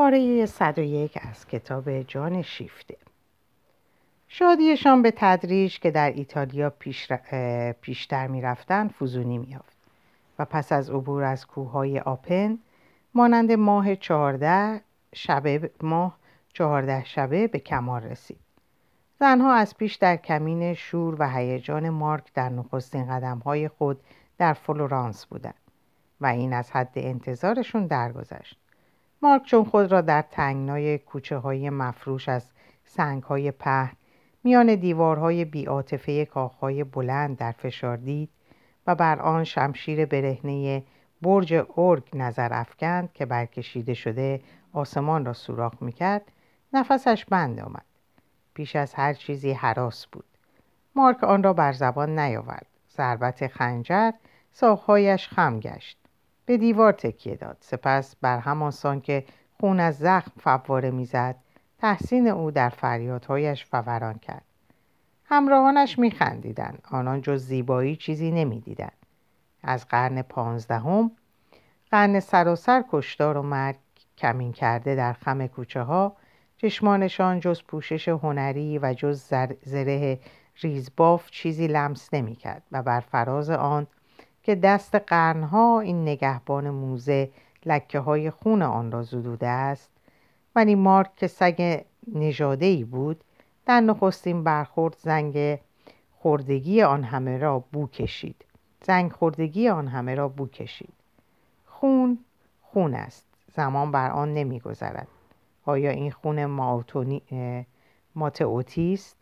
پاره 101 از کتاب جان شیفته. شادیشان به تدریج که در ایتالیا پیشتر می رفتن فزونی می یافت و پس از عبور از کوههای آپن مانند ماه 14 شبه به کمال رسید. زنها از پیش در کمین شور و هیجان مارک در نخستین قدمهای خود در فلورانس بودند و این از حد انتظارشون درگذشت. مارک چون خود را در تنگنای کوچه‌های مفروش از سنگ‌های پهن میان دیوارهای بی‌عاطفه کاخ‌های بلند در فشار دید و بر آن شمشیر برهنه برج اورگ نظر افکند که برکشیده شده آسمان را سوراخ می‌کرد، نفسش بند آمد. پیش از هر چیزی هراس بود. مارک آن را بر زبان نیاورد. ضربت خنجر ساق‌هایش خم گشت. به دیوار تکیه داد. سپس بر همانسان که خون از زخم فواره می‌زد، تحسین او در فریادهایش فوران کرد. همراهانش می‌خندیدند. آنان جز زیبایی چیزی نمی‌دیدند. از قرن 15، قرن سراسر کشتار و مرگ کمین کرده در خم کوچه‌ها، چشمانشان جز پوشش هنری و جز زره ریزباف چیزی لمس نمی‌کرد و بر فراز آن که دست قرنها این نگهبان موزه لکه‌های خون آن را زدوده است، ولی مارک که سگ نژاده‌ای بود در نخستین برخورد زنگ خوردگی آن همه را بو کشید. خون است، زمان بر آن نمی‌گذرد. آیا این خون ماتئوتی است؟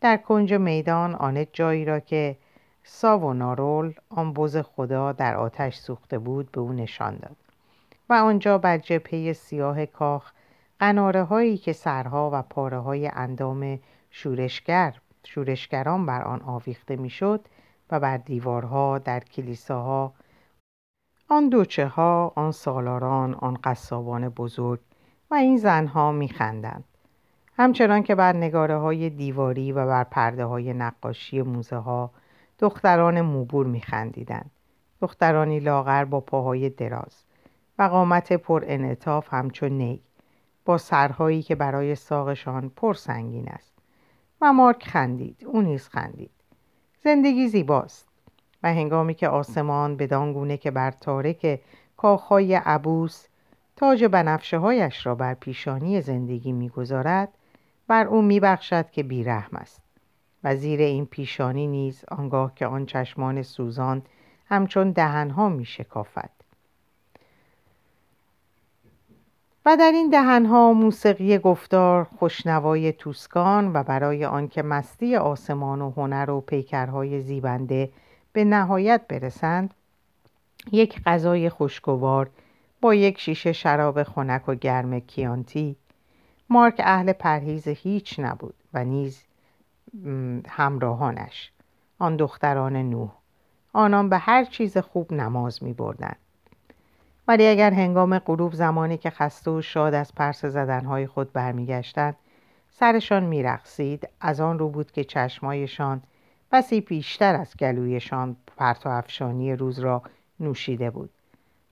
در کنج میدان آنت جایی را که ساوونارول آن بز خدا در آتش سوخته بود به او نشان داد و آنجا بر جبهه سیاه کاخ قناره هایی که سرها و پاره های اندام شورشگران بر آن آویخته می شد و بر دیوارها، در کلیساها، آن دوچه ها، آن سالاران، آن قصابان بزرگ و این زنها می خندند. همچنان که بر نگاره های دیواری و بر پرده های نقاشی موزه ها دختران موبور می خندیدند. دخترانی لاغر با پاهای دراز و قامت پر انعطاف همچون نی، با سرهایی که برای ساقشان پر سنگین است. و مارک خندید، او نیز خندید. زندگی زیباست. و هنگامی که آسمان بدان گونه که بر تارک کاخهای عبوس تاج بنفشه هایش را بر پیشانی زندگی می‌گذارد، بر او می‌بخشد که بی‌رحم است. و زیر این پیشانی نیز آنگاه که آن چشمان سوزان همچون دهن‌ها می‌شکافد و در این دهن‌ها موسیقی گفتار خوشنوای توسکان و برای آنکه مستی آسمان و هنر و پیکرهای زیبنده به نهایت برسند، یک غذای خوشگوار با یک شیشه شراب خنک و گرم کیانتی. مارک اهل پرهیز هیچ نبود و نیز همراهانش، آن دختران نوح. آنان به هر چیز خوب نماز می بردن. ولی اگر هنگام غروب زمانی که خسته و شاد از پرسه زدنهای خود برمی گشتن سرشان می رقصید، از آن رو بود که چشمایشان بسی پیشتر از گلویشان پرتو افشانی روز را نوشیده بود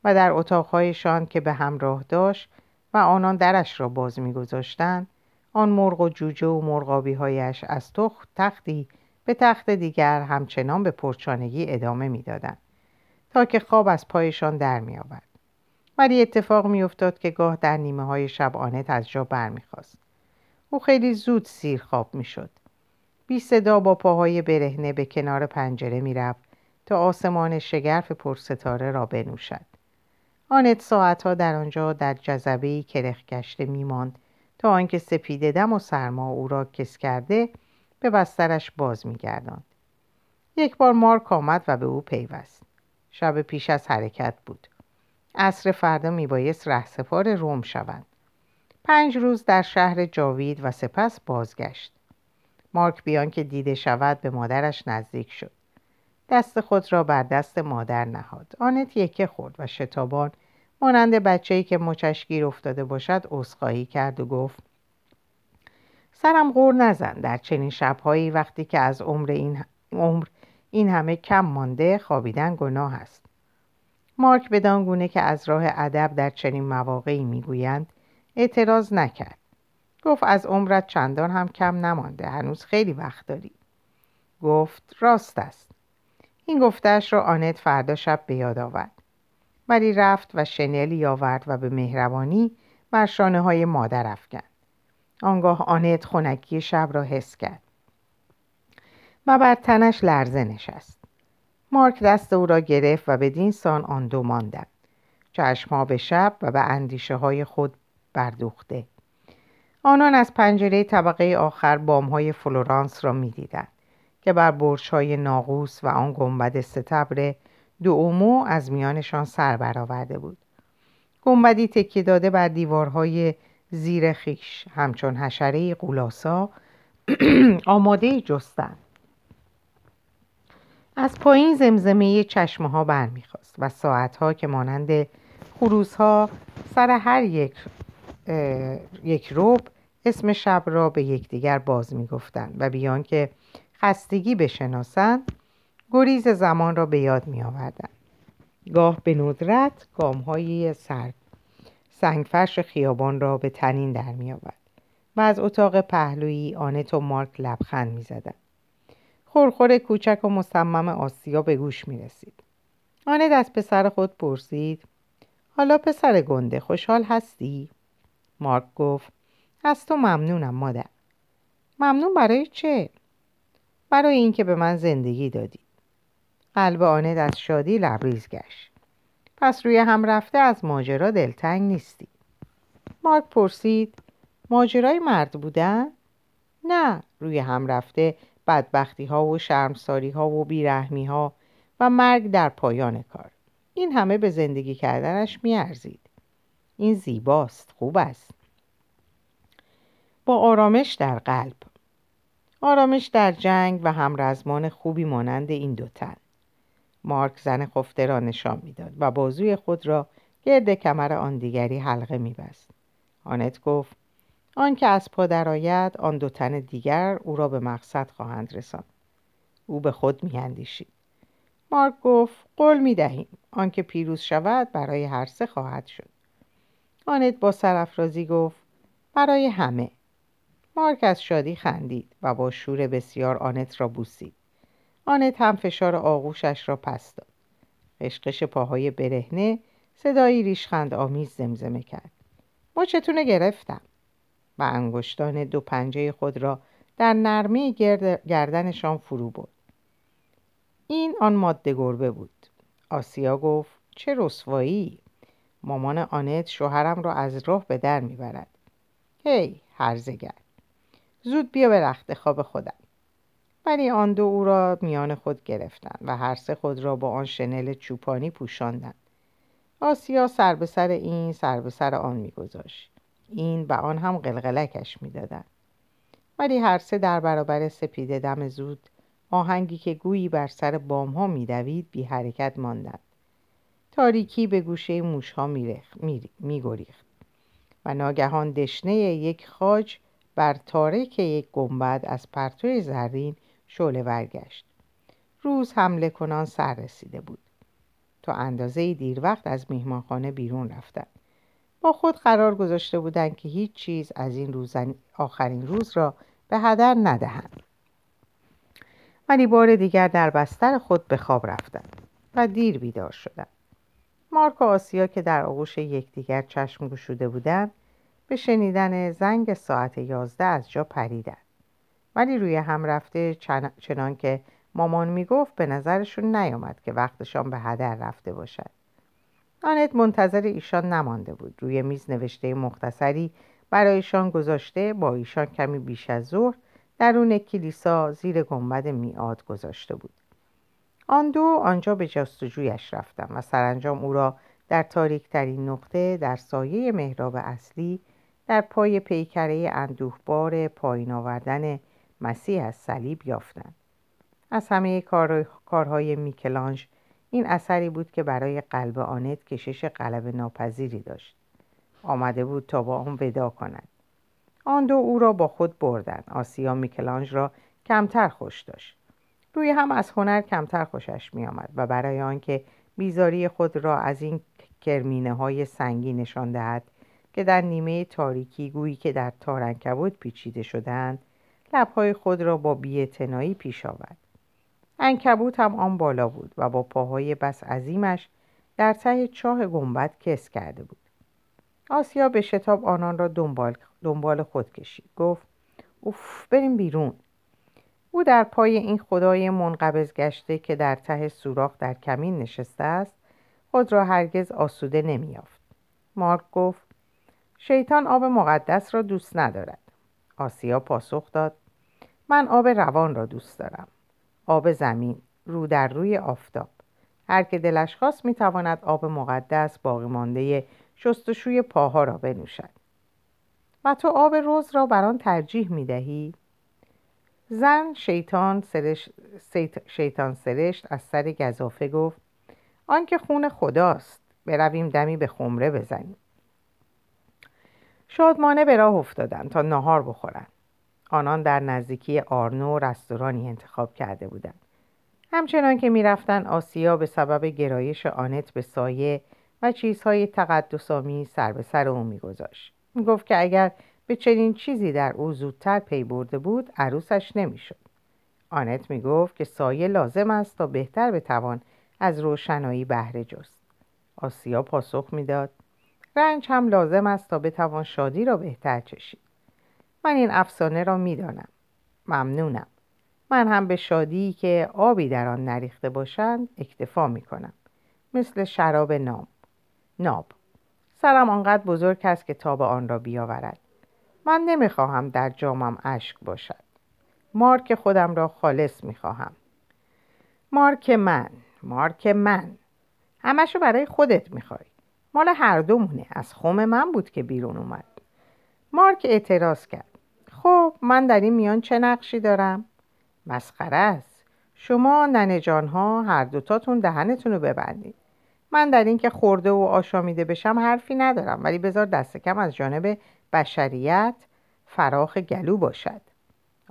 و در اتاقهایشان که به همراه داشت و آنان درش را باز می گذاشتن، آن مرغ و جوجه و مرغابی هایش از تختی به تخت دیگر همچنان به پرچانگی ادامه می دادن تا که خواب از پایشان در می آورد. ولی اتفاق می افتاد که گاه در نیمه های شب آنت از جا بر می خواست. او خیلی زود سیر خواب می شد. بی صدا با پاهای برهنه به کنار پنجره می رفت تا آسمان شگرف پرستاره را بنوشد. آنت ساعتها در آنجا در جذبه‌ای کرخ گشته می ماند تا آنکه سپیده دم و سرما او را کس کرده به بسترش باز می گرداند. یک بار مارک آمد و به او پیوست. شب پیش از حرکت بود. عصر فردا میبایست رهسپار روم شوند. 5 روز در شهر جاوید و سپس بازگشت. مارک بیان که دیده شود به مادرش نزدیک شد. دست خود را بر دست مادر نهاد. آنت یکه خورد و شتابان مانند بچه‌ای که مچش گیر افتاده باشد عذرخواهی کرد و گفت: سرم غر نزن. در چنین شب‌هایی وقتی که از عمر این همه کم مانده، خوابیدن گناه است. مارک بدان گونه که از راه ادب در چنین مواقعی میگویند اعتراض نکرد. گفت از عمرت چندان هم کم نمانده، هنوز خیلی وقت داری. گفت راست است. این گفتش را آنت فردا شب به یاد آورد. ولی رفت و شنلی آورد و به مهربانی مرشانه های مادر افکند. آنگاه آنت خنکی شب را حس کرد و بر تنش لرزه نشست. مارک دست او را گرفت و بدین سان آن دو ماندند، چشم‌ها به شب و به اندیشه‌های خود بردوخته. آنان از پنجره طبقه آخر بام‌های فلورانس را می‌دیدند که بر برج‌های ناقوس و آن گنبد ستبر دوئومو از میانشان سر برآورده بود. گنبدی تکیه داده بر دیوارهای زیر خیش، همچون حشره قولاسا آماده جستن. از پایین زمزمه چشمه‌ها برمی‌خاست و ساعت‌ها که مانند خروس‌ها سر هر یک ربع اسم شب را به یکدیگر باز می‌گفتند و بیان که خستگی بشناسند، گریز زمان را به یاد می‌آوردند. گاه به ندرت گام‌های سنگفرش خیابان را به طنین در می‌آورد و از اتاق پهلویی آنت و مارک لبخند می‌زدند. خورخور کوچک و مصمم آسیا به گوش می رسید. آنت از پسر خود پرسید: حالا پسر گنده، خوشحال هستی؟ مارک گفت: از تو ممنونم مادر. ممنون برای چه؟ برای اینکه به من زندگی دادی. قلب آنت از شادی لبریز گشت. پس روی هم رفته از ماجرا دلتنگ نیستی؟ مارک پرسید: ماجرای مرد بودن؟ نه، روی هم رفته بدبختی ها و شرمساری ها و بیرحمی ها و مرگ در پایان کار. این همه به زندگی کردنش میارزید. این زیباست، خوب است. با آرامش در قلب، آرامش در جنگ و همرزمان خوبی مانند این دو تن. مارک زن خفته را نشان میداد و بازوی خود را گرد کمر آن دیگری حلقه میبست. آنت گفت: آن که از پا درآید، آن دو تن دیگر او را به مقصد خواهند رساند. او به خود میاندیشید. مارک گفت: قول میدهیم آن که پیروز شود برای هر سه خواهد شد. آنت با سرافرازی گفت: برای همه. مارک از شادی خندید و با شور بسیار آنت را بوسید. آنت هم فشار آغوشش را پس داد. قشقش پاهای برهنه صدایی ریشخند آمیز زمزمه کرد: مچتونه گرفتم. و انگشتان دو پنجه خود را در نرمی گردنشان فرو برد. این آن ماده گربه بود. آسیا گفت: چه رسوایی! مامان آنت شوهرم را از راه به در میبرد. هی هرزگر، زود بیا به رخت خواب خودم. ولی آن دو او را میان خود گرفتند و هر سه خود را با آن شنل چوپانی پوشاندند. آسیا سر به سر این، سر به سر آن میگذاشت. این و آن هم قلقلکش میدادند. ولی هر سه در برابر سپیده دم زود، آهنگی که گویی بر سر بام ها میدوید، بی حرکت ماندند. تاریکی به گوشه موش ها میگریخت و ناگهان دشنه یک خاج بر تارک یک گنبد از پرتو زرین شعله ور گشت. روز حمله کنان سر رسیده بود. تا اندازه دیر وقت از مهمانخانه بیرون رفتند. با خود قرار گذاشته بودند که هیچ چیز از این آخرین روز را به هدر ندهند. ولی بار دیگر در بستر خود به خواب رفتند و دیر بیدار شدند. مارک و آسیا که در آغوش یکدیگر چشم گشوده بودند، به شنیدن زنگ ساعت 11 از جا پریدند. ولی روی هم رفته چنان که مامان میگفت به نظرشون نیامد که وقتشان به هدر رفته باشد. آنت منتظر ایشان نمانده بود. روی میز نوشته مختصری برایشان گذاشته، با ایشان کمی بیش از ظهر درون کلیسا زیر گنبد میعاد گذاشته بود. آن دو آنجا به جستجویش رفتند و سرانجام او را در تاریک ترین نقطه، در سایه محراب اصلی، در پای پیکره اندوهبار پایین آوردن مسیح از صلیب یافتند. از همه کارهای میکلانژ این اثری بود که برای قلب آنت کشش قلب ناپذیری داشت. آمده بود تا با آن ودا کند. آن دو او را با خود بردند. آسیا میکلانژ را کمتر خوش داشت. روی هم از هنر کمتر خوشش می آمد و برای آنکه بیزاری خود را از این کرمینه های سنگی نشان دهد، که در نیمه تاریکی گویی که در تار عنکبوت پیچیده شدند، لبهای خود را با بی‌اعتنایی پیش آورد. عنکبوت هم آن بالا بود و با پاهای بس عظیمش در ته چاه گنبد کس کرده بود. آسیا به شتاب آنان را دنبال خود کشید. گفت اوف، بریم بیرون. او در پای این خدای منقبض گشته که در ته سوراخ در کمین نشسته است خود را هرگز آسوده نمی‌یافت. مارک گفت شیطان آب مقدس را دوست ندارد. آسیا پاسخ داد من آب روان را دوست دارم. آب زمین، رو در روی آفتاب. هر که دلش خواست میتواند آب مقدس باقی مانده شستشوی پاها را بنوشد. و تو آب روز را بران ترجیح میدهی؟ زن شیطان سرشت از سر گزافه گفت آن که خون خداست. برویم دمی به خمره بزنیم. شادمانه به راه افتادند تا ناهار بخورند. آنان در نزدیکی آرنو رستورانی انتخاب کرده بودند. همچنان که می رفتند آسیا به سبب گرایش آنت به سایه و چیزهای تقدس‌آمیز سر به سر او می گذاشت. می گفت که اگر به چنین چیزی در او زودتر پی برده بود عروسش نمی شد. آنت می گفت که سایه لازم است تا بهتر بتوان از روشنایی بهره جست. آسیا پاسخ می داد رنج هم لازم است تا بتوان شادی را بهتر چشید. من این افسانه را می دانم. ممنونم. من هم به شادی که آبی در آن نریخته باشند اکتفا می کنم. مثل شراب ناب. سرم آنقدر بزرگ است که تاب آن را بیاورد. من نمی خواهم در جامم اشک باشد. مارک خودم را خالص می خواهم. مارک من. همشو برای خودت می خوای. مال هر دومونه. از خم من بود که بیرون اومد. مارک اعتراض کرد. خب من در این میان چه نقشی دارم؟ مسخره است. شما ننه جان ها هر دوتاتون دهنتون رو ببندید. من در این که خورده و آشامیده بشم حرفی ندارم، ولی بذار دست کم از جانب بشریت فراخ گلو باشد.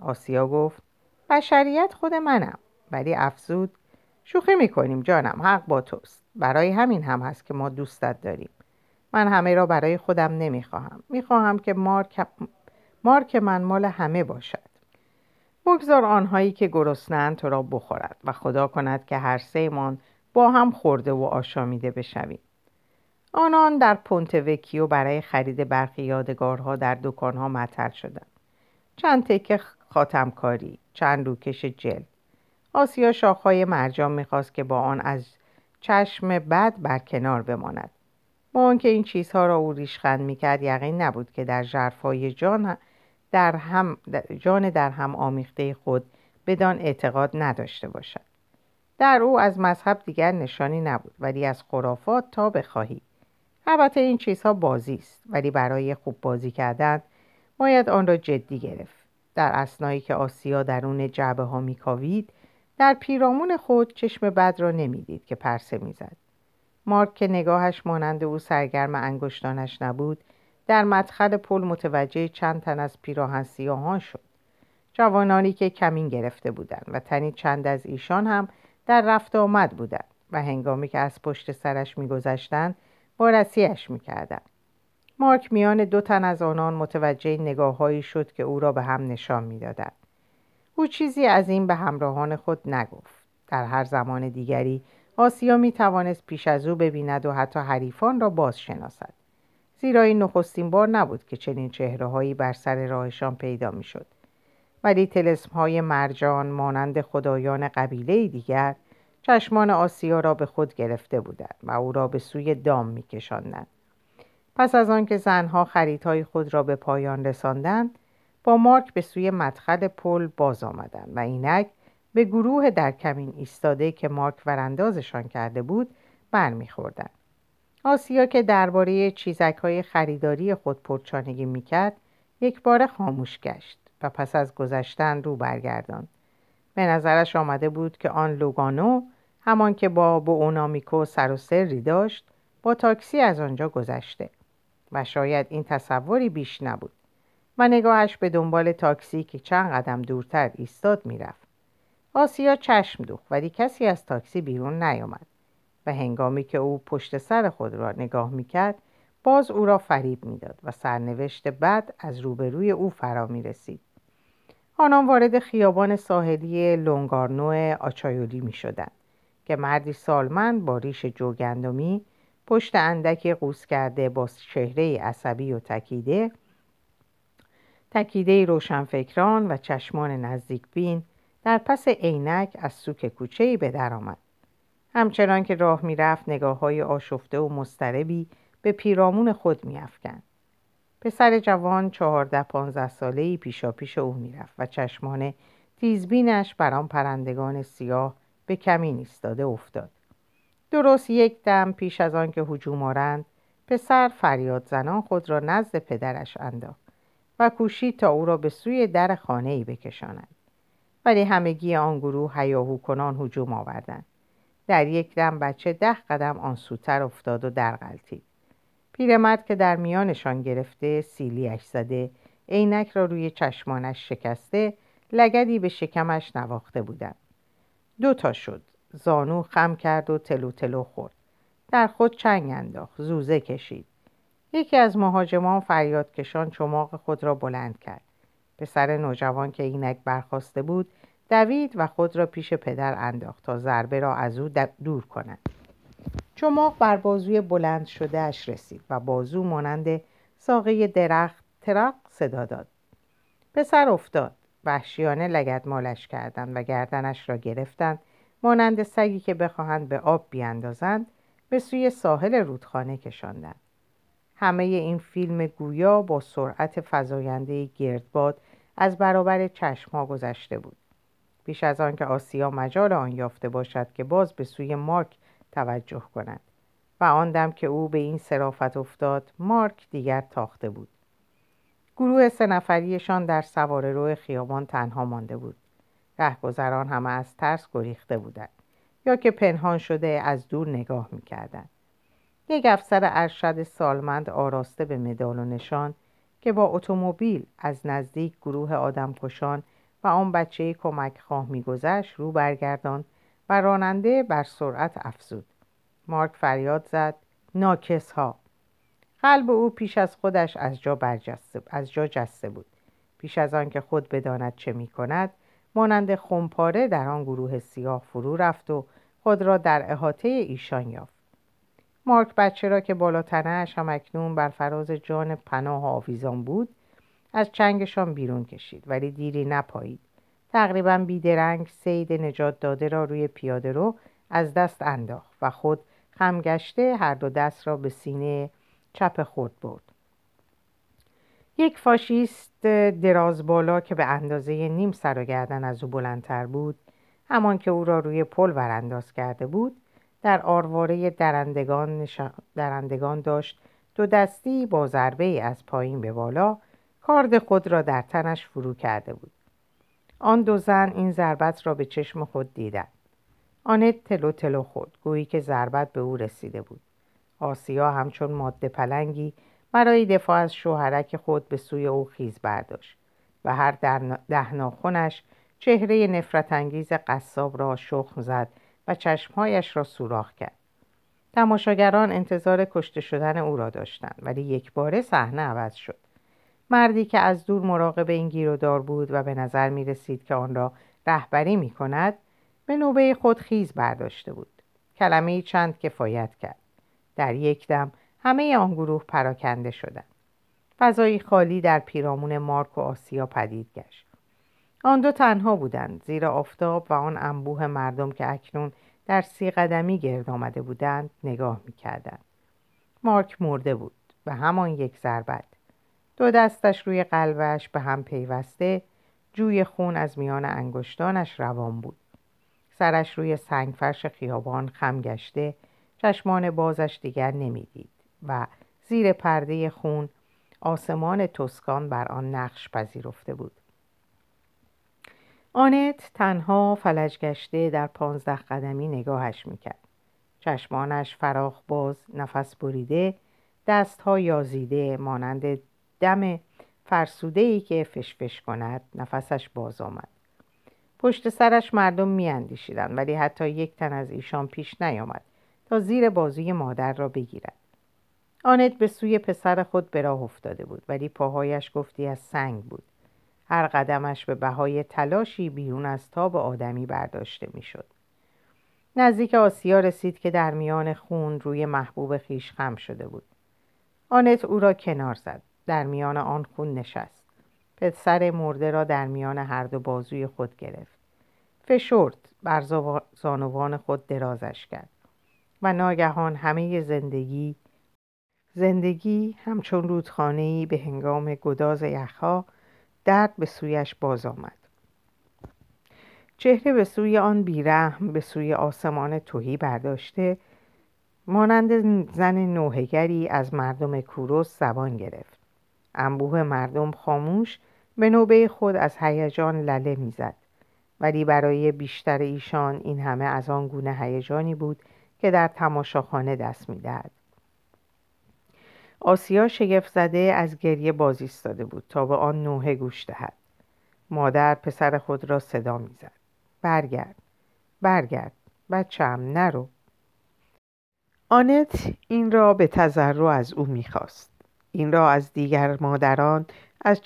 آسیا گفت بشریت خود منم، ولی افزود شوخی میکنیم جانم، حق با توست. برای همین هم هست که ما دوستت داریم. من همه را برای خودم نمیخواهم. میخواهم که مارک من مال همه باشد. بگذار آنهایی که گرسنه‌اند تو را بخورد و خدا کند که هر سه‌مان با هم خورده و آشامیده بشویم. آنان در پونت وکیو برای خرید برخی یادگارها در دکانها معطل شدند. چند تکه خاتمکاری، چند روکش جلد. آسیا شاخهای مرجان میخواست که با آن از چشم بد برکنار بماند. با آنکه این چیزها را او ریشخند میکرد یقین نبود که در ژرفای جان در هم آمیخته خود بدان اعتقاد نداشته باشد. در او از مذهب دیگر نشانی نبود، ولی از خرافات تا بخواهی. البته این چیزها بازی است، ولی برای خوب بازی کردن باید آن را جدی گرفت. در اثنایی که آسیا درون جعبه ها میکاوید در پیرامون خود چشم بد را نمیدید که پرسه میزد. مارک که نگاهش مانند او سرگرم انگشتانش نبود در مدخل پل متوجه چند تن از پیراهن سیاهان شد. جوانانی که کمین گرفته بودند و تنی چند از ایشان هم در رفت آمد بودند و هنگامی که از پشت سرش میگذشتند وارسیش میکردند. مارک میان دو تن از آنان متوجه نگاههایی شد که او را به هم نشان میدادند. او چیزی از این به همراهان خود نگفت. در هر زمان دیگری آسیا میتوانست پیش از او ببیند و حتی حریفان را باز شناسد. زیرا این نخستین بار نبود که چنین چهره‌هایی بر سر راهشان پیدا میشد. ولی طلسم‌های مرجان مانند خدایان قبیله دیگر چشمان آسیا را به خود گرفته بودند و او را به سوی دام میکشاندند. پس از آن که زنها خریدهای خود را به پایان رساندند، با مارک به سوی مدخل پل باز آمدند و اینک به گروه در کمین ایستاده که مارک وراندازشان کرده بود برمیخوردند. آسیا که درباره چیزک‌های خریداری خود پرچانگی میکرد یک بار خاموش گشت و پس از گذشتن رو برگرداند. به نظرش آمده بود که آن لوگانو، همان که با اونامیکو سر و سری داشت، با تاکسی از آنجا گذشته و شاید این تصوری بیش نبود و نگاهش به دنبال تاکسی که چند قدم دورتر ایستاد میرفت. آسیا چشم دوخت ولی کسی از تاکسی بیرون نیامد و هنگامی که او پشت سر خود را نگاه میکرد باز او را فریب می‌داد و سرنوشت بد از روبروی او فرا می‌رسید. آنان وارد خیابان ساحلی لونگارنو آچایولی می‌شدند که مردی سالمند با ریش جوگندمی، پشت اندکی قوس کرده، با چهره‌ای عصبی و تکیده روشنفکران و چشمان نزدیک بین، در پس عینک از سوک کوچه‌ای به در آمد. همچنان که راه می‌رفت نگاه‌های آشفته و مضطربی به پیرامون خود می‌افکند. پسر جوان 14-15 ساله‌ای پیشاپیش او می‌رفت و چشمان تیزبینش بر آن پرندگان سیاه به کمین ایستاده افتاد. درست یک دم پیش از آن که هجوم آورند، پسر فریاد زنان خود را نزد پدرش انداخت و کوشید تا او را به سوی در خانه‌ای بکشاند، ولی همگی آن گروه هیاهو کنان هجوم آوردند. در یک دم بچه 10 قدم آن سوتر افتاد و در غلطید. پیرمرد که در میانشان گرفته، سیلی‌اش زده، عینک را روی چشمانش شکسته، لگدی به شکمش نواخته بودند. 2 تا شد، زانو خم کرد و تلو تلو خورد، در خود چنگ انداخت، زوزه کشید. یکی از مهاجمان فریاد کشان چماق خود را بلند کرد. پسر نوجوان که عینک برخاسته بود، دوید و خود را پیش پدر انداخت تا ضربه را از او دور کند. چماق بر بازوی بلند شده اش رسید و بازو مانند ساقه درخت ترق صدا داد. پسر افتاد. وحشیانه لگد مالش کردند و گردنش را گرفتند، مانند سگی که بخواهند به آب بیاندازند به سوی ساحل رودخانه کشاندند. همه این فیلم گویا با سرعت فزاینده گردباد از برابر چشم‌ها گذشته بود. پیش از آن که آسیا مجال آن یافته باشد که باز به سوی مارک توجه کند، و آن دم که او به این صرافت افتاد، مارک دیگر تاخته بود. گروه 3 نفریشان در سواره روی خیابان تنها مانده بود. رهگذران همه از ترس گریخته بودند یا که پنهان شده از دور نگاه می‌کردند. یک افسر ارشد سالمند آراسته به مدال و نشان که با اتومبیل از نزدیک گروه آدمکشان و آن بچه کمک خواه می‌گذشت رو برگرداند و راننده بر سرعت افزود. مارک فریاد زد: ناکس ها! قلب او پیش از خودش از جا جسته بود. پیش از آن که خود بداند چه می کند، مانند خمپاره در آن گروه سیاه فرو رفت و خود را در احاطه ایشان یافت. مارک بچه را که بالا تنه‌اش هم اکنون بر فراز جان پناه آویزان بود، از چنگشان بیرون کشید، ولی دیری نپایید. تقریباً بیدرنگ سید نجات داده را روی پیاده رو از دست انداخت و خود خمگشته هر دو دست را به سینه چپ خود برد. یک فاشیست دراز بالا که به اندازه نیم سر و گردن از او بلندتر بود، همان که او را روی پل برانداز کرده بود، در آرواره درندگان داشت، 2 دستی با ضربه از پایین به بالا کارد خود را در تنش فرو کرده بود. آن 2 زن این ضربت را به چشم خود دیدند. آنت تلو تلو خورد، گویی که ضربت به او رسیده بود. آسیا همچون ماده پلنگی برای دفاع از شوهرک خود به سوی او خیز برداشت و هر ده ناخنش چهره نفرت انگیز قصاب را شخم زد و چشمهایش را سوراخ کرد. تماشاگران انتظار کشته شدن او را داشتند، ولی یک باره صحنه عوض شد. مردی که از دور مراقب این گیرودار بود و به نظر می رسید که آن را رهبری می کند، به نوبه خود خیز برداشته بود. کلمه چند کفایت کرد. در یک دم همه آن گروه پراکنده شدند. فضای خالی در پیرامون مارک و آسیا پدید گشت. آن 2 تنها بودند، زیرا آفتاب و آن انبوه مردم که اکنون در 30 قدمی گرد آمده بودند نگاه می کردند. مارک مرده بود و همان یک ضربت. 2 دستش روی قلبش به هم پیوسته، جوی خون از میان انگشتانش روان بود. سرش روی سنگفرش خیابان خم گشته، چشمان بازش دیگر نمیدید و زیر پرده خون آسمان توسکان بر آن نقش پذیرفته بود. آنت تنها فلج گشته در 15 قدمی نگاهش میکرد. چشمانش فراخ باز، نفس بریده، دستها یازیده، مانند دم فرسوده‌ای که فشفش کند نفسش باز آمد. پشت سرش مردم میاندیشیدند، ولی حتی یک تن از ایشان پیش نیامد تا زیر بازوی مادر را بگیرد. آنت به سوی پسر خود به راه افتاده بود، ولی پاهایش گفتی از سنگ بود. هر قدمش به بهای تلاشی بیرون از تاب آدمی برداشته می شد. نزدیک آسیا رسید که در میان خون روی محبوب خیش خم شده بود. آنت او را کنار زد. در میان آن خون نشست. پسر مرده را در میان هر دو بازوی خود گرفت. فشرد، بر زانوان خود درازش کرد و ناگهان همه زندگی همچون رودخانه‌ای به هنگام گداز یخها درد به سویش باز آمد. چهره به سوی آن بیرحم، به سوی آسمان تهی برداشته، مانند زن نوحه‌گری از مردم کوروس زبان گرفت. انبوه مردم خاموش به نوبه خود از هیجان لله می‌زد، ولی برای بیشتر ایشان این همه از آن گونه هیجانی بود که در تماشاخانه دست می‌دهد. آسیا شگفت زده از گریه باز ایستاده بود تا به آن نوحه گوش دهد. مادر پسر خود را صدا می‌زد: برگرد، برگرد، بچه‌م، نرو. آنت این را به تضرع از او می‌خواست. این را از دیگر مادران، از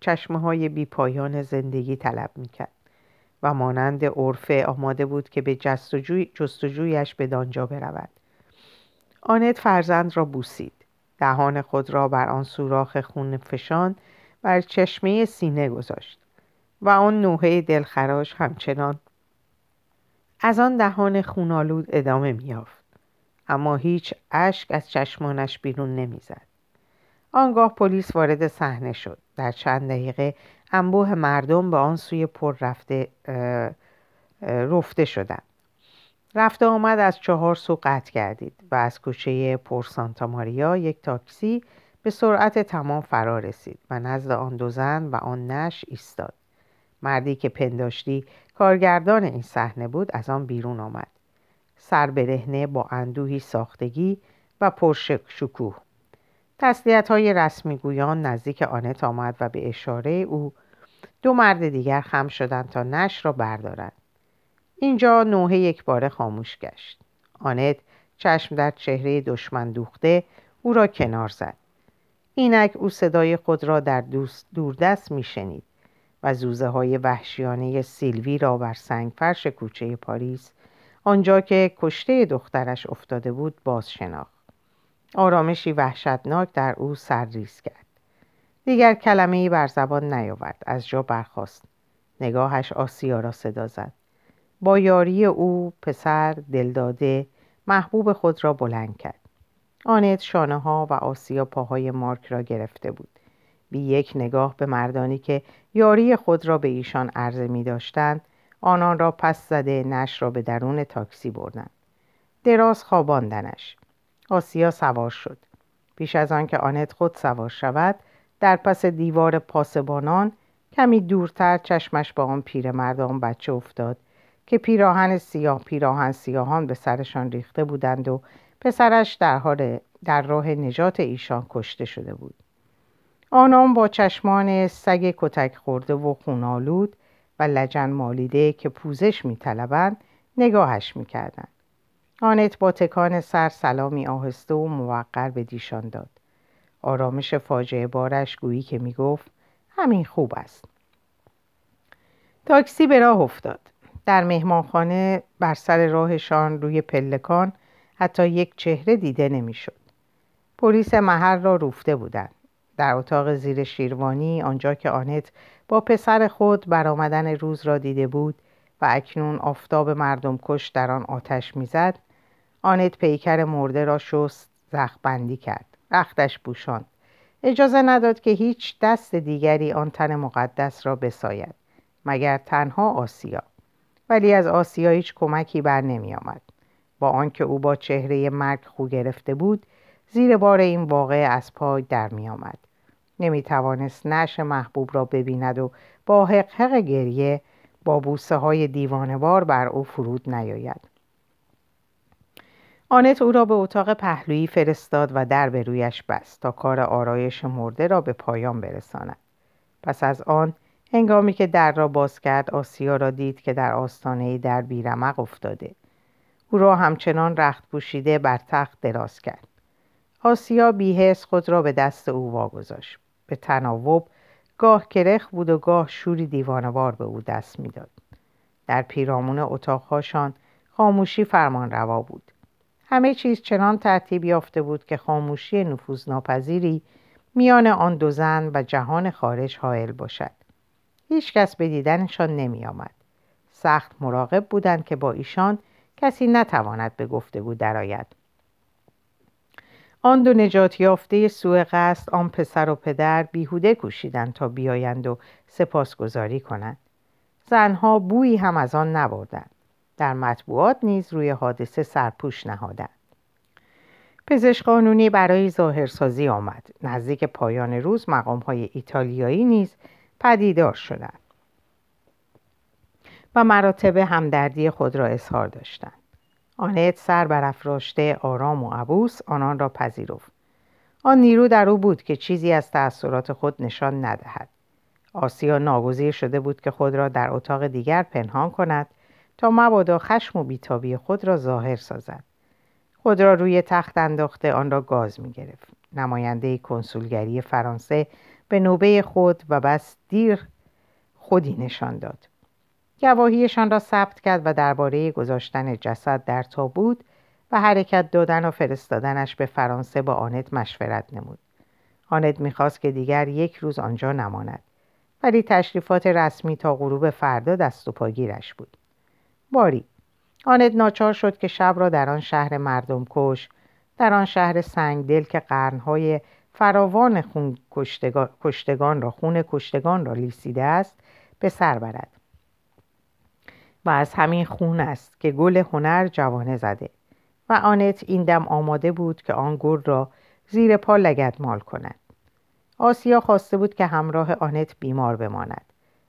چشمهای بی پایان زندگی طلب می‌کرد و مانند عرفه آماده بود که به جستجویش به دانجا برود. آنت فرزند را بوسید، دهان خود را بر آن سوراخ خون فشان، بر چشمه سینه گذاشت و آن نوحه دلخراش همچنان از آن دهان خونالود ادامه می‌یافت، اما هیچ اشک از چشمانش بیرون نمی‌زد. آنگاه پلیس وارد صحنه شد. در چند دقیقه انبوه مردم به آن سوی پر رفته شدند. رفته آمد از 4 سو قطع گردید و از کوچه پر سانتا ماریا یک تاکسی به سرعت تمام فرا رسید و نزد آن دو زن و آن نش ایستاد. مردی که پنداشتی کارگردان این صحنه بود از آن بیرون آمد، سر برهنه، با اندوهی ساختگی و پرشکوه. تسلیت‌های رسمی گویان نزدیک آنت آمد و به اشاره او 2 مرد دیگر خم شدند تا نش را بردارند. اینجا نوحه یک بار خاموش گشت. آنت چشم در چهره دشمن دوخته او را کنار زد. اینک او صدای خود را در دوردست می شنید و زوزه های وحشیانه سیلوی را بر سنگ فرش کوچه پاریس، آنجا که کشته دخترش افتاده بود، باز شناخت. آرامشی وحشتناک در او سرریز کرد. دیگر کلمه‌ای بر زبان نیاورد. از جا برخاست. نگاهش آسیا را صدا زد. با یاری او پسر دلداده محبوب خود را بلند کرد. آنت شانه ها و آسیا پاهای مارک را گرفته بود. بی یک نگاه به مردانی که یاری خود را به ایشان عرضه می داشتند، آنان را پس زده نش را به درون تاکسی بردند. دراز خواباندنش. آسیا سوار شد. پیش از آن که آنت خود سوار شود، در پس دیوار پاسبانان کمی دورتر چشمش با آن پیرمرد و آن بچه افتاد که پیراهن سیاهان به سرشان ریخته بودند و پسرش در راه نجات ایشان کشته شده بود. آنان با چشمان سگ کتک خورده و خونالود و لجن مالیده که پوزش می‌طلبند نگاهش می‌کردند. آنت با تکان سر سلامی آهسته و موقر به دیشان داد. آرامش فاجعه بارش گویی که می‌گفت همین خوب است. تاکسی به راه افتاد. در مهمانخانه بر سر راهشان روی پلکان حتی یک چهره دیده نمی‌شد. پلیس محل را روفته بودند. در اتاق زیر شیروانی، آنجا که آنت با پسر خود برآمدن روز را دیده بود و اکنون آفتاب مردم کش در آن آتش می‌زد، آنت پیکر مرده را شست، زخم‌بندی کرد، رختش پوشاند، اجازه نداد که هیچ دست دیگری آن تن مقدس را بساید مگر تنها آسیا. ولی از آسیا هیچ کمکی بر نمی آمد. با آنکه او با چهره مرگ خو گرفته بود، زیر بار این واقعه از پای در می آمد. نمی توانست نش محبوب را ببیند و با حقحق گریه، با بوسه های دیوانه‌وار بر او فرود نیاید. آنت او را به اتاق پهلویی فرستاد و در به رویش بست تا کار آرایش مرده را به پایان برساند. پس از آن، هنگامی که در را باز کرد، آسیا را دید که در آستانه در بیرمق افتاده. او را همچنان رخت پوشیده بر تخت دراز کرد. آسیا بی‌حس خود را به دست او واگذاشت. به تناوب گاه کرخ بود و گاه شوری دیوانه‌وار به او دست می‌داد. در پیرامون اتاق‌هاشان خاموشی فرمان روا بود. همه چیز چنان ترتیب یافته بود که خاموشی نفوذناپذیری میان آن دو زن و جهان خارج حائل باشد. هیچ کس به دیدنشان نمی آمد. سخت مراقب بودند که با ایشان کسی نتواند به گفتگو درآید. آن دو نجات یافته سوء قصد، آن پسر و پدر، بیهوده کوشیدند تا بیایند و سپاسگزاری کنند. زنها بویی هم از آن نبردند. در مطبوعات نیز روی حادثه سرپوش نهادند. پزشک قانونی برای ظاهرسازی آمد. نزدیک پایان روز مقام‌های ایتالیایی نیز پدیدار شدند و مراتب همدردی خود را اظهار داشتند. آنت سر برافراشته آرام و عبوس آنان را پذیرفت. آن نیرو در او بود که چیزی از تأثیرات خود نشان ندهد. آسیا ناگزیر شده بود که خود را در اتاق دیگر پنهان کند تا مبادا خشم و بیتابی خود را ظاهر سازد. خود را روی تخت انداخته آن را گاز می گرفت. نماینده کنسولگری فرانسه به نوبه خود و بس دیر خودی نشان داد. گواهیشان را ثبت کرد و درباره گذاشتن جسد در تابوت و حرکت دادن و فرستادنش به فرانسه با آنت مشورت نمود. آنت می‌خواست که دیگر یک روز آنجا نماند، ولی تشریفات رسمی تا غروب فردا دست و پاگیرش بود. باری آنت ناچار شد که شب را در آن شهر مردم کش، در آن شهر سنگدل که قرن‌های فراوان خون کشتگان را لیسیده است، به سر برد. و از همین خون است که گل هنر جوانه زده و آنت این دم آماده بود که آن گل را زیر پا لگدمال کند. آسیا خواسته بود که همراه آنت بیمار بماند.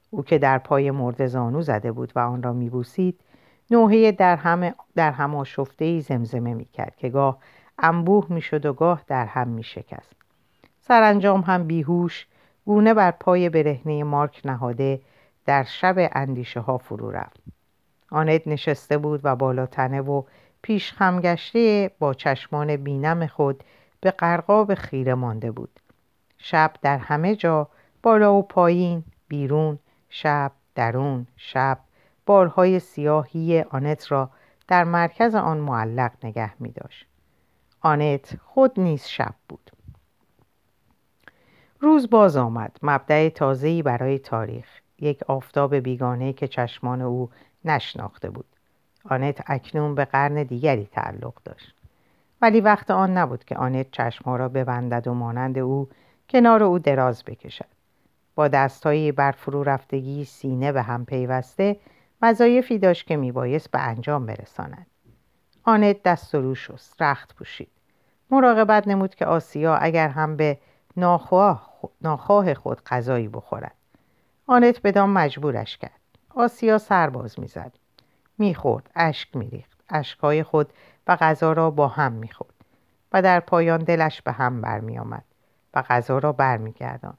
او که در پای مرده زانو زده بود و آن را میبوسید، نوحه در هم آشفته‌ای زمزمه میکرد که گاه انبوه میشد و گاه در هم میشکست. سرانجام هم بیهوش، گونه بر پای برهنه مارک نهاده، در شب اندیشه ها فرو رفت. آنت نشسته بود و بالاتنه و پیش خم گشته با چشمان بینم خود به غرقاب خیره مانده بود. شب در همه جا، بالا و پایین، بیرون، شب، درون، شب، بالهای سیاهی آنت را در مرکز آن معلق نگه می داشت. آنت خود نیز شب بود. روز باز آمد، مبدأ تازه‌ای برای تاریخ. یک آفتاب بیگانه که چشمان او نشناخته بود. آنت اکنون به قرن دیگری تعلق داشت. ولی وقت آن نبود که آنت چشم‌ها را ببندد و مانند او کنار او دراز بکشد. با دست‌های برفرو رفتگی سینه به هم پیوسته وظایفی داشت که میبایست به انجام برساند. آنت دست و رو شست، رخت پوشید. مراقبت نمود که آسیا اگر هم به ناخواه خود غذایی بخورد. آنت بدان مجبورش کرد. آسیا سرباز میزد. میخورد، اشک میریخت. اشکای خود و غذا را با هم میخورد و در پایان دلش به هم برمیآمد و غذا را برمیگرداند.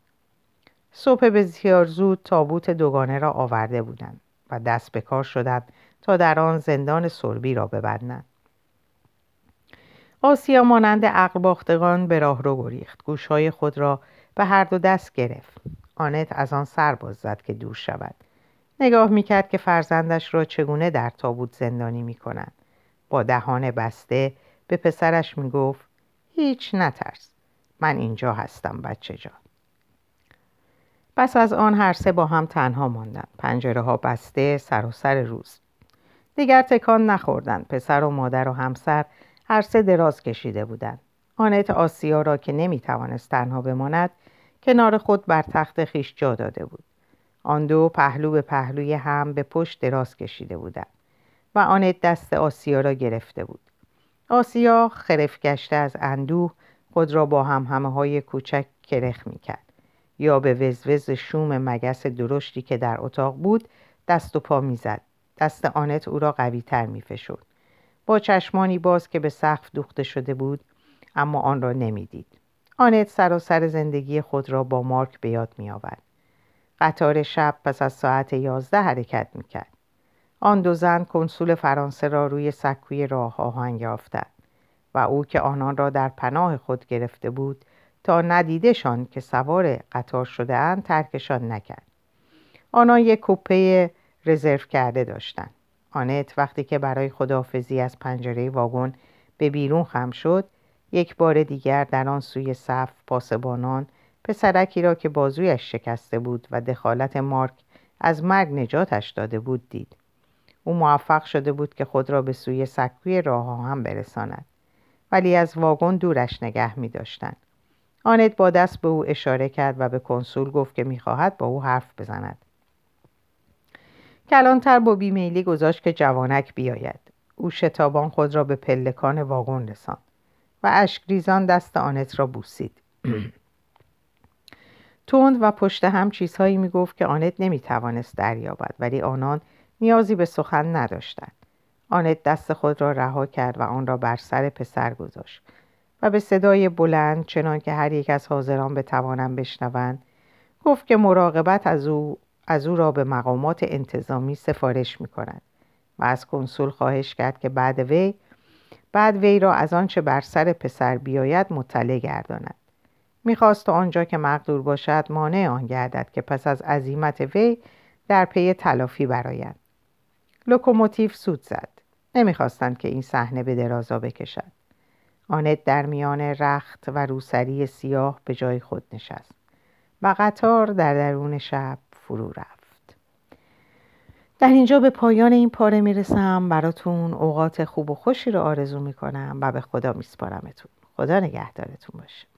صبح بسیار زود تابوت دوگانه را آورده بودند و دست به کار شدند تا در آن زندان سربی را ببندند. آسیا مانند عقل باختگان به راهرو گریخت. گوشهای خود را به هر دو دست گرفت. آنت از آن سر باز زد که دور شود. نگاه میکرد که فرزندش را چگونه در تابوت زندانی میکنند. با دهان بسته به پسرش میگفت: هیچ نترس، من اینجا هستم بچه جان. پس از آن هر سه با هم تنها ماندند. پنجره ها بسته سراسر روز. دیگر تکان نخوردند. پسر و مادر و همسر هر سه دراز کشیده بودند. آنت آسیا را که نمیتوانست تنها بماند کنار خود بر تخت خیش جا داده بود. آن دو پهلو به پهلوی هم به پشت دراز کشیده بودند و آنت دست آسیا را گرفته بود. آسیا خرف گشته از اندوه خود را با همهمه‌های کوچک کرخ می‌کرد یا به وزوز شوم مگس درشتی که در اتاق بود دست و پا می‌زد. دست آنت او را قوی‌تر می‌فشرد. با چشمانی باز که به سقف دوخته شده بود اما آن را نمی‌دید. آنت سراسر زندگی خود را با مارک به یاد می آورد. قطار شب پس از ساعت 11 حرکت می کرد. آن دو زن کنسول فرانسه را روی سکوی راه آهن یافتند. و او که آنان را در پناه خود گرفته بود تا ندیدشان که سوار قطار شده‌اند ترکشان نکرد. آنان یک کوپه رزرو کرده داشتند. آنت وقتی که برای خداحافظی از پنجره واگن به بیرون خم شد، یک بار دیگر در آن سوی صف پاسبانان پسرکی را که بازویش شکسته بود و دخالت مارک از مرگ نجاتش داده بود دید. او موفق شده بود که خود را به سوی سکوی راه هم برساند، ولی از واگن دورش نگه می داشتند. آنت با دست به او اشاره کرد و به کنسول گفت که می‌خواهد با او حرف بزند. کلانتر با بیمیلی گذاشت که جوانک بیاید. او شتابان خود را به پلکان واگن رساند و اشکریزان دست آنت را بوسید. تند و پشت هم چیزهایی میگفت که آنت نمیتوانست دریابد، ولی آنان نیازی به سخن نداشتند. آنت دست خود را رها کرد و آن را بر سر پسر گذاشت و به صدای بلند چنان که هر یک از حاضران بتوانند بشنوند گفت که مراقبت از او را به مقامات انتظامی سفارش می‌کند و از کنسول خواهش کرد که بعد وی را از آنچه بر سر پسر بیاید مطلع گرداند. می‌خواست تا آنجا که مقدور باشد مانع آن گردد که پس از عزیمت وی در پی تلافی برآید. لوکوموتیو سود زد. نمی‌خواستند که این صحنه به درازا بکشد. آنت در میان رخت و روسری سیاه به جای خود نشست و قطار در درون شب فرو رفت. در اینجا به پایان این پاره میرسم. براتون اوقات خوب و خوشی رو آرزو میکنم و به خدا میسپارمتون. خدا نگهدارتون باشه.